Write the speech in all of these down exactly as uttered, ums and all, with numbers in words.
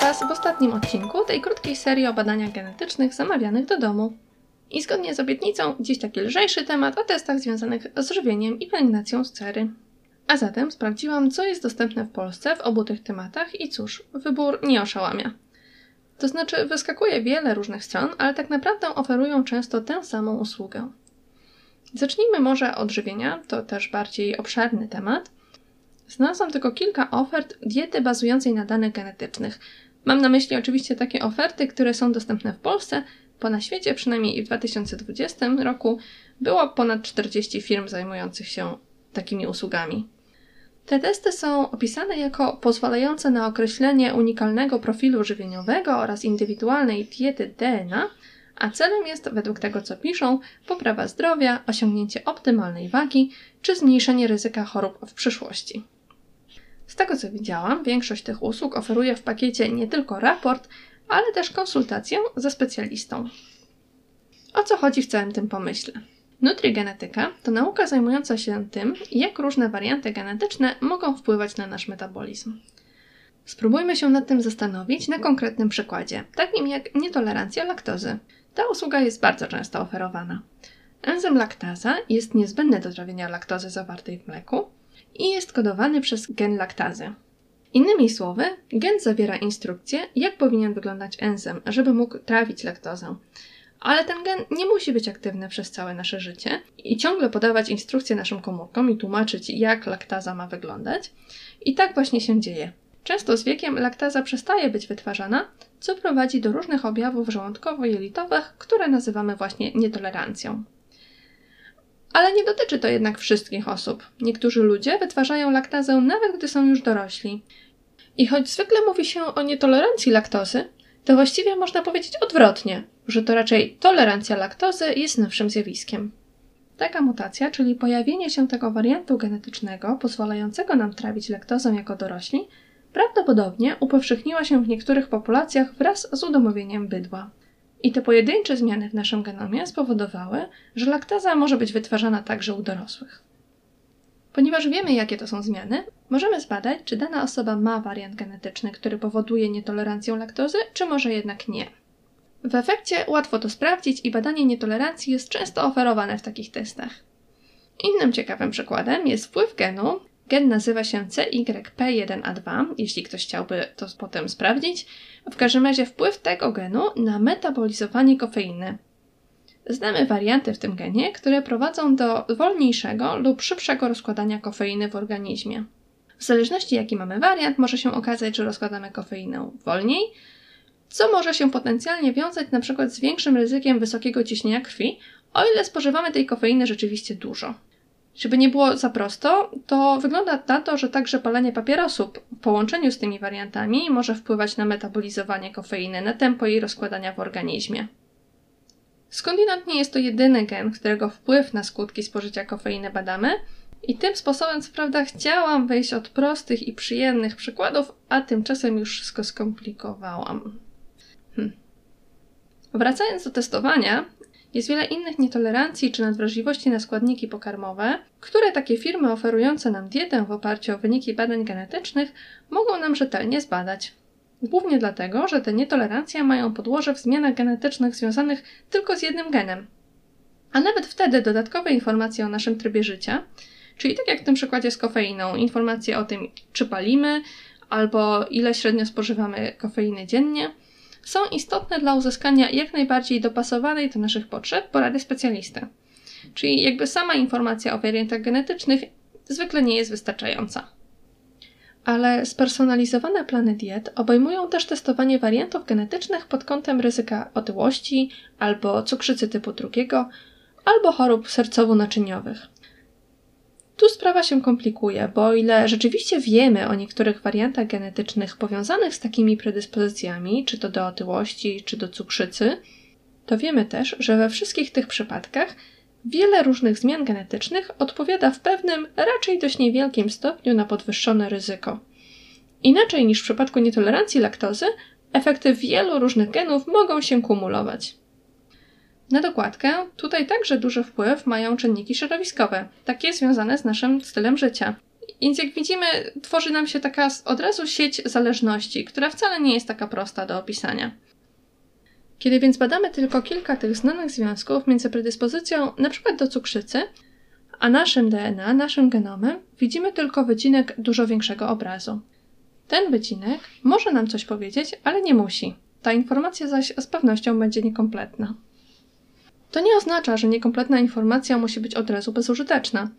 Was w ostatnim odcinku tej krótkiej serii o badaniach genetycznych zamawianych do domu. I zgodnie z obietnicą, dziś taki lżejszy temat o testach związanych z żywieniem i pielęgnacją z cery. A zatem sprawdziłam, co jest dostępne w Polsce w obu tych tematach i cóż, wybór nie oszałamia. To znaczy wyskakuje wiele różnych stron, ale tak naprawdę oferują często tę samą usługę. Zacznijmy może od żywienia, to też bardziej obszerny temat. Znalazłam tylko kilka ofert diety bazującej na danych genetycznych. Mam na myśli oczywiście takie oferty, które są dostępne w Polsce, bo na świecie przynajmniej w dwa tysiące dwudziestym roku było ponad czterdzieści firm zajmujących się takimi usługami. Te testy są opisane jako pozwalające na określenie unikalnego profilu żywieniowego oraz indywidualnej diety D N A, a celem jest, według tego co piszą, poprawa zdrowia, osiągnięcie optymalnej wagi czy zmniejszenie ryzyka chorób w przyszłości. Z tego co widziałam, większość tych usług oferuje w pakiecie nie tylko raport, ale też konsultację ze specjalistą. O co chodzi w całym tym pomyśle? Nutrigenetyka to nauka zajmująca się tym, jak różne warianty genetyczne mogą wpływać na nasz metabolizm. Spróbujmy się nad tym zastanowić na konkretnym przykładzie, takim jak nietolerancja laktozy. Ta usługa jest bardzo często oferowana. Enzym laktaza jest niezbędny do trawienia laktozy zawartej w mleku i jest kodowany przez gen laktazy. Innymi słowy, gen zawiera instrukcję, jak powinien wyglądać enzym, żeby mógł trawić laktozę. Ale ten gen nie musi być aktywny przez całe nasze życie i ciągle podawać instrukcje naszym komórkom i tłumaczyć, jak laktaza ma wyglądać. I tak właśnie się dzieje. Często z wiekiem laktaza przestaje być wytwarzana, co prowadzi do różnych objawów żołądkowo-jelitowych, które nazywamy właśnie nietolerancją. Ale nie dotyczy to jednak wszystkich osób. Niektórzy ludzie wytwarzają laktazę nawet gdy są już dorośli. I choć zwykle mówi się o nietolerancji laktozy, to właściwie można powiedzieć odwrotnie, że to raczej tolerancja laktozy jest nowszym zjawiskiem. Taka mutacja, czyli pojawienie się tego wariantu genetycznego pozwalającego nam trawić laktozę jako dorośli, prawdopodobnie upowszechniła się w niektórych populacjach wraz z udomowieniem bydła. I te pojedyncze zmiany w naszym genomie spowodowały, że laktaza może być wytwarzana także u dorosłych. Ponieważ wiemy, jakie to są zmiany, możemy zbadać, czy dana osoba ma wariant genetyczny, który powoduje nietolerancję laktozy, czy może jednak nie. W efekcie łatwo to sprawdzić i badanie nietolerancji jest często oferowane w takich testach. Innym ciekawym przykładem jest wpływ genu. Gen nazywa się C Y P jeden A dwa, jeśli ktoś chciałby to potem sprawdzić. W każdym razie wpływ tego genu na metabolizowanie kofeiny. Znamy warianty w tym genie, które prowadzą do wolniejszego lub szybszego rozkładania kofeiny w organizmie. W zależności jaki mamy wariant, może się okazać, że rozkładamy kofeinę wolniej, co może się potencjalnie wiązać np. z większym ryzykiem wysokiego ciśnienia krwi, o ile spożywamy tej kofeiny rzeczywiście dużo. Żeby nie było za prosto, to wygląda na to, że także palenie papierosów w połączeniu z tymi wariantami może wpływać na metabolizowanie kofeiny, na tempo jej rozkładania w organizmie. Skądinąd nie jest to jedyny gen, którego wpływ na skutki spożycia kofeiny badamy i tym sposobem co prawda chciałam wyjść od prostych i przyjemnych przykładów, a tymczasem już wszystko skomplikowałam. Hm. Wracając do testowania, jest wiele innych nietolerancji czy nadwrażliwości na składniki pokarmowe, które takie firmy oferujące nam dietę w oparciu o wyniki badań genetycznych mogą nam rzetelnie zbadać. Głównie dlatego, że te nietolerancje mają podłoże w zmianach genetycznych związanych tylko z jednym genem. A nawet wtedy dodatkowe informacje o naszym trybie życia, czyli tak jak w tym przykładzie z kofeiną, informacje o tym, czy palimy, albo ile średnio spożywamy kofeiny dziennie, są istotne dla uzyskania jak najbardziej dopasowanej do naszych potrzeb porady specjalisty. Czyli jakby sama informacja o wariantach genetycznych zwykle nie jest wystarczająca. Ale spersonalizowane plany diet obejmują też testowanie wariantów genetycznych pod kątem ryzyka otyłości, albo cukrzycy typu drugiego, albo chorób sercowo-naczyniowych. Tu sprawa się komplikuje, bo o ile rzeczywiście wiemy o niektórych wariantach genetycznych powiązanych z takimi predyspozycjami, czy to do otyłości, czy do cukrzycy, to wiemy też, że we wszystkich tych przypadkach wiele różnych zmian genetycznych odpowiada w pewnym, raczej dość niewielkim stopniu na podwyższone ryzyko. Inaczej niż w przypadku nietolerancji laktozy, efekty wielu różnych genów mogą się kumulować. Na dokładkę, tutaj także duży wpływ mają czynniki środowiskowe, takie związane z naszym stylem życia Więc jak widzimy, tworzy nam się taka od razu sieć zależności, która wcale nie jest taka prosta do opisania. Kiedy więc badamy tylko kilka tych znanych związków między predyspozycją np. do cukrzycy, a naszym D N A, naszym genomem, widzimy tylko wycinek dużo większego obrazu. Ten wycinek może nam coś powiedzieć, ale nie musi. Ta informacja zaś z pewnością będzie niekompletna. To nie oznacza, że niekompletna informacja musi być od razu bezużyteczna.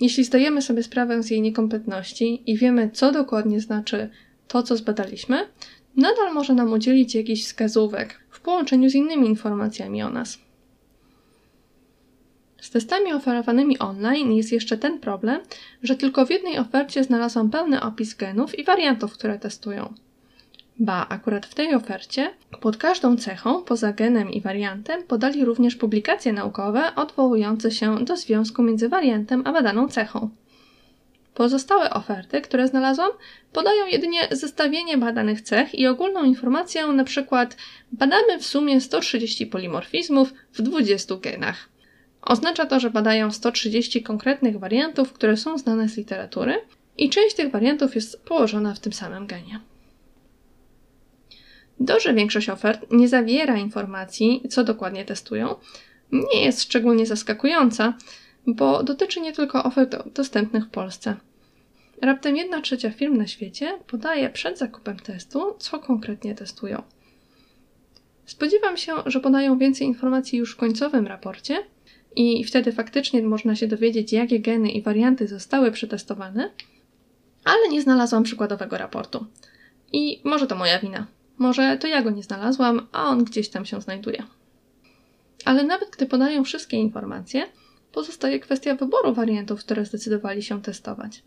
Jeśli zdajemy sobie sprawę z jej niekompletności i wiemy, co dokładnie znaczy to, co zbadaliśmy, nadal może nam udzielić jakichś wskazówek w połączeniu z innymi informacjami o nas. Z testami oferowanymi online jest jeszcze ten problem, że tylko w jednej ofercie znalazłam pełny opis genów i wariantów, które testują. Ba, akurat w tej ofercie pod każdą cechą, poza genem i wariantem, podali również publikacje naukowe odwołujące się do związku między wariantem a badaną cechą. Pozostałe oferty, które znalazłam, podają jedynie zestawienie badanych cech i ogólną informację, np. badamy w sumie sto trzydzieści polimorfizmów w dwudziestu genach. Oznacza to, że badają sto trzydzieści konkretnych wariantów, które są znane z literatury i część tych wariantów jest położona w tym samym genie. To, że większość ofert nie zawiera informacji, co dokładnie testują, nie jest szczególnie zaskakująca, bo dotyczy nie tylko ofert dostępnych w Polsce. Raptem jedna trzecia firm na świecie podaje przed zakupem testu, co konkretnie testują. Spodziewam się, że podają więcej informacji już w końcowym raporcie i wtedy faktycznie można się dowiedzieć, jakie geny i warianty zostały przetestowane, ale nie znalazłam przykładowego raportu. I może to moja wina. Może to ja go nie znalazłam, a on gdzieś tam się znajduje. Ale nawet gdy podają wszystkie informacje, pozostaje kwestia wyboru wariantów, które zdecydowali się testować.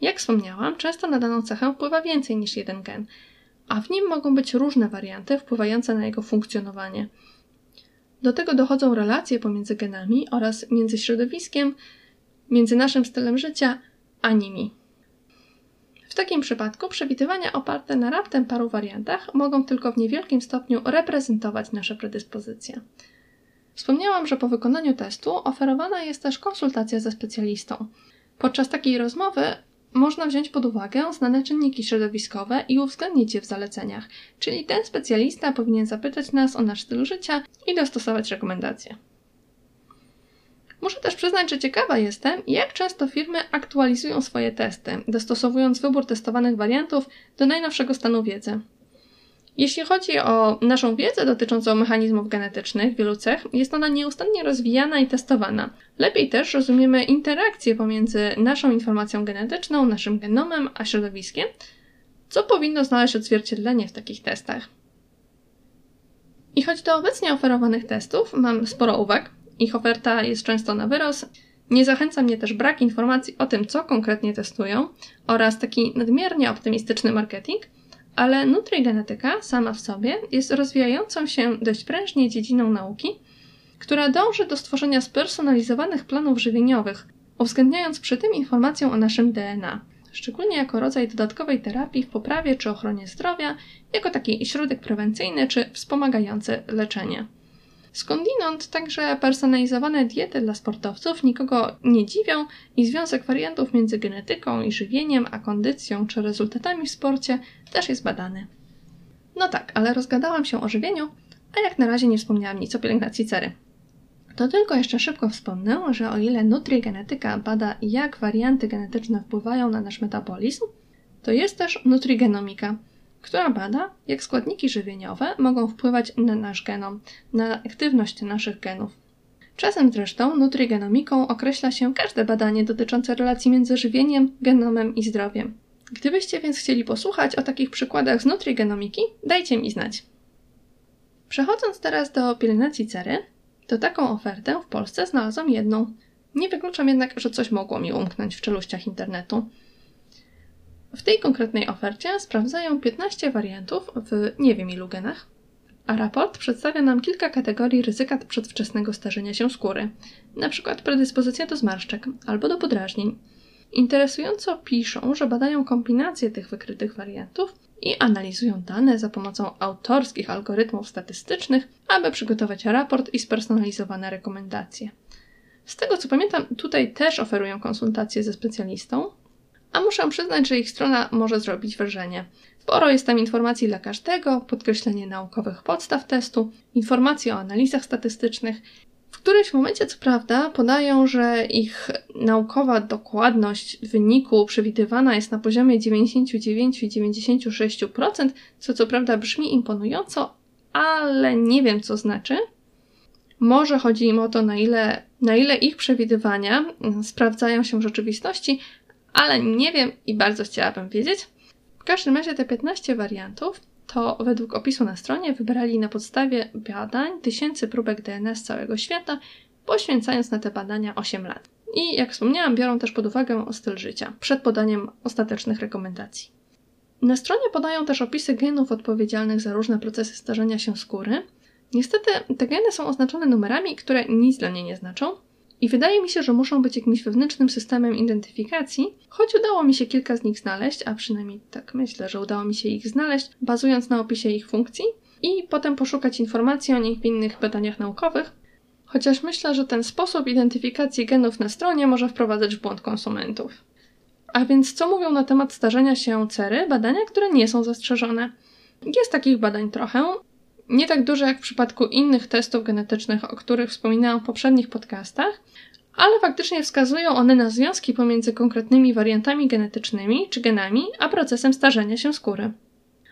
Jak wspomniałam, często na daną cechę wpływa więcej niż jeden gen, a w nim mogą być różne warianty wpływające na jego funkcjonowanie. Do tego dochodzą relacje pomiędzy genami oraz między środowiskiem, między naszym stylem życia a nimi. W takim przypadku przewidywania oparte na raptem paru wariantach mogą tylko w niewielkim stopniu reprezentować nasze predyspozycje. Wspomniałam, że po wykonaniu testu oferowana jest też konsultacja ze specjalistą. Podczas takiej rozmowy można wziąć pod uwagę znane czynniki środowiskowe i uwzględnić je w zaleceniach, czyli ten specjalista powinien zapytać nas o nasz styl życia i dostosować rekomendacje. Muszę też przyznać, że ciekawa jestem, jak często firmy aktualizują swoje testy, dostosowując wybór testowanych wariantów do najnowszego stanu wiedzy. Jeśli chodzi o naszą wiedzę dotyczącą mechanizmów genetycznych wielu cech, jest ona nieustannie rozwijana i testowana. Lepiej też rozumiemy interakcje pomiędzy naszą informacją genetyczną, naszym genomem a środowiskiem, co powinno znaleźć odzwierciedlenie w takich testach. I choć do obecnie oferowanych testów mam sporo uwag, ich oferta jest często na wyrost. Nie zachęca mnie też brak informacji o tym, co konkretnie testują oraz taki nadmiernie optymistyczny marketing, ale nutrigenetyka sama w sobie jest rozwijającą się dość prężnie dziedziną nauki, która dąży do stworzenia spersonalizowanych planów żywieniowych, uwzględniając przy tym informację o naszym D N A, szczególnie jako rodzaj dodatkowej terapii w poprawie czy ochronie zdrowia, jako taki środek prewencyjny czy wspomagający leczenie. Skądinąd także personalizowane diety dla sportowców nikogo nie dziwią i związek wariantów między genetyką i żywieniem, a kondycją czy rezultatami w sporcie też jest badany. No tak, ale rozgadałam się o żywieniu, a jak na razie nie wspomniałam nic o pielęgnacji cery. To tylko jeszcze szybko wspomnę, że o ile nutrigenetyka bada, jak warianty genetyczne wpływają na nasz metabolizm, to jest też nutrigenomika, która bada, jak składniki żywieniowe mogą wpływać na nasz genom, na aktywność naszych genów. Czasem zresztą nutrigenomiką określa się każde badanie dotyczące relacji między żywieniem, genomem i zdrowiem. Gdybyście więc chcieli posłuchać o takich przykładach z nutrigenomiki, dajcie mi znać. Przechodząc teraz do pielęgnacji cery, to taką ofertę w Polsce znalazłam jedną. Nie wykluczam jednak, że coś mogło mi umknąć w czeluściach internetu. W tej konkretnej ofercie sprawdzają piętnaście wariantów w nie wiem ilu genach, a raport przedstawia nam kilka kategorii ryzyka przedwczesnego starzenia się skóry, np. predyspozycja do zmarszczek albo do podrażnień. Interesująco piszą, że badają kombinacje tych wykrytych wariantów i analizują dane za pomocą autorskich algorytmów statystycznych, aby przygotować raport i spersonalizowane rekomendacje. Z tego co pamiętam, tutaj też oferują konsultacje ze specjalistą, a muszę przyznać, że ich strona może zrobić wrażenie. Sporo jest tam informacji dla każdego, podkreślenie naukowych podstaw testu, informacje o analizach statystycznych. W którymś momencie, co prawda, podają, że ich naukowa dokładność wyniku przewidywana jest na poziomie dziewięćdziesiąt dziewięć i dziewięćdziesiąt sześć procent, co co prawda brzmi imponująco, ale nie wiem, co znaczy. Może chodzi im o to, na ile, na ile ich przewidywania sprawdzają się w rzeczywistości, ale nie wiem i bardzo chciałabym wiedzieć. W każdym razie te piętnaście wariantów to według opisu na stronie wybrali na podstawie badań tysięcy próbek D N A z całego świata, poświęcając na te badania osiem lat. I jak wspomniałam, biorą też pod uwagę styl życia przed podaniem ostatecznych rekomendacji. Na stronie podają też opisy genów odpowiedzialnych za różne procesy starzenia się skóry. Niestety te geny są oznaczone numerami, które nic dla niej nie znaczą i wydaje mi się, że muszą być jakimś wewnętrznym systemem identyfikacji, choć udało mi się kilka z nich znaleźć, a przynajmniej tak myślę, że udało mi się ich znaleźć, bazując na opisie ich funkcji i potem poszukać informacji o nich w innych badaniach naukowych, chociaż myślę, że ten sposób identyfikacji genów na stronie może wprowadzać w błąd konsumentów. A więc co mówią na temat starzenia się cery badania, które nie są zastrzeżone? Jest takich badań trochę. Nie tak duże jak w przypadku innych testów genetycznych, o których wspominałam w poprzednich podcastach, ale faktycznie wskazują one na związki pomiędzy konkretnymi wariantami genetycznymi czy genami, a procesem starzenia się skóry.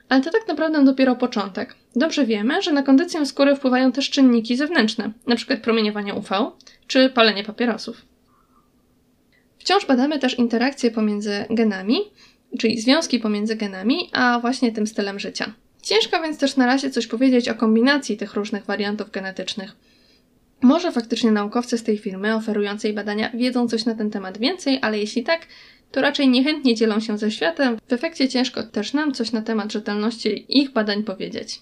Ale to tak naprawdę dopiero początek. Dobrze wiemy, że na kondycję skóry wpływają też czynniki zewnętrzne, np. promieniowanie U V czy palenie papierosów. Wciąż badamy też interakcje pomiędzy genami, czyli związki pomiędzy genami, a właśnie tym stylem życia. Ciężko więc też na razie coś powiedzieć o kombinacji tych różnych wariantów genetycznych. Może faktycznie naukowcy z tej firmy oferującej badania wiedzą coś na ten temat więcej, ale jeśli tak, to raczej niechętnie dzielą się ze światem. W efekcie ciężko też nam coś na temat rzetelności ich badań powiedzieć.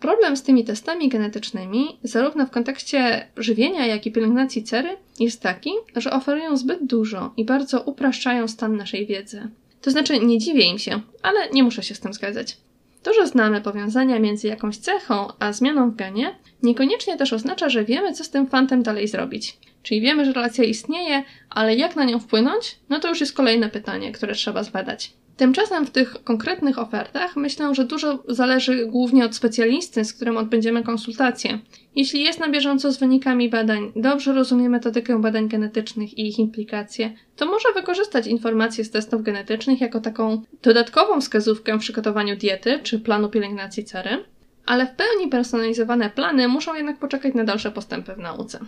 Problem z tymi testami genetycznymi, zarówno w kontekście żywienia, jak i pielęgnacji cery, jest taki, że oferują zbyt dużo i bardzo upraszczają stan naszej wiedzy. To znaczy nie dziwię im się, ale nie muszę się z tym zgadzać. To, że znamy powiązania między jakąś cechą a zmianą w genie, niekoniecznie też oznacza, że wiemy, co z tym fantem dalej zrobić. Czyli wiemy, że relacja istnieje, ale jak na nią wpłynąć? No to już jest kolejne pytanie, które trzeba zbadać. Tymczasem w tych konkretnych ofertach myślę, że dużo zależy głównie od specjalisty, z którym odbędziemy konsultację. Jeśli jest na bieżąco z wynikami badań, dobrze rozumie metodykę badań genetycznych i ich implikacje, to może wykorzystać informacje z testów genetycznych jako taką dodatkową wskazówkę w przygotowaniu diety czy planu pielęgnacji cery, ale w pełni personalizowane plany muszą jednak poczekać na dalsze postępy w nauce.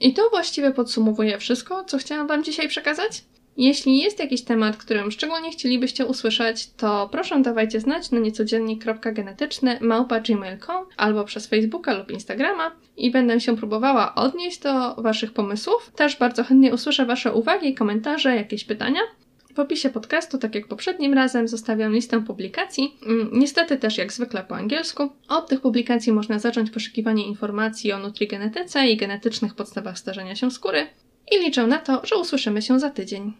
I to właściwie podsumowuje wszystko, co chciałam Wam dzisiaj przekazać. Jeśli jest jakiś temat, którym szczególnie chcielibyście usłyszeć, to proszę dawajcie znać na niecodziennik kropka genetyczny małpa gmail kropka com albo przez Facebooka lub Instagrama i będę się próbowała odnieść do Waszych pomysłów. Też bardzo chętnie usłyszę Wasze uwagi, komentarze, jakieś pytania. W opisie podcastu, tak jak poprzednim razem, zostawiam listę publikacji, niestety też jak zwykle po angielsku. Od tych publikacji można zacząć poszukiwanie informacji o nutrigenetyce i genetycznych podstawach starzenia się skóry. I liczę na to, że usłyszymy się za tydzień.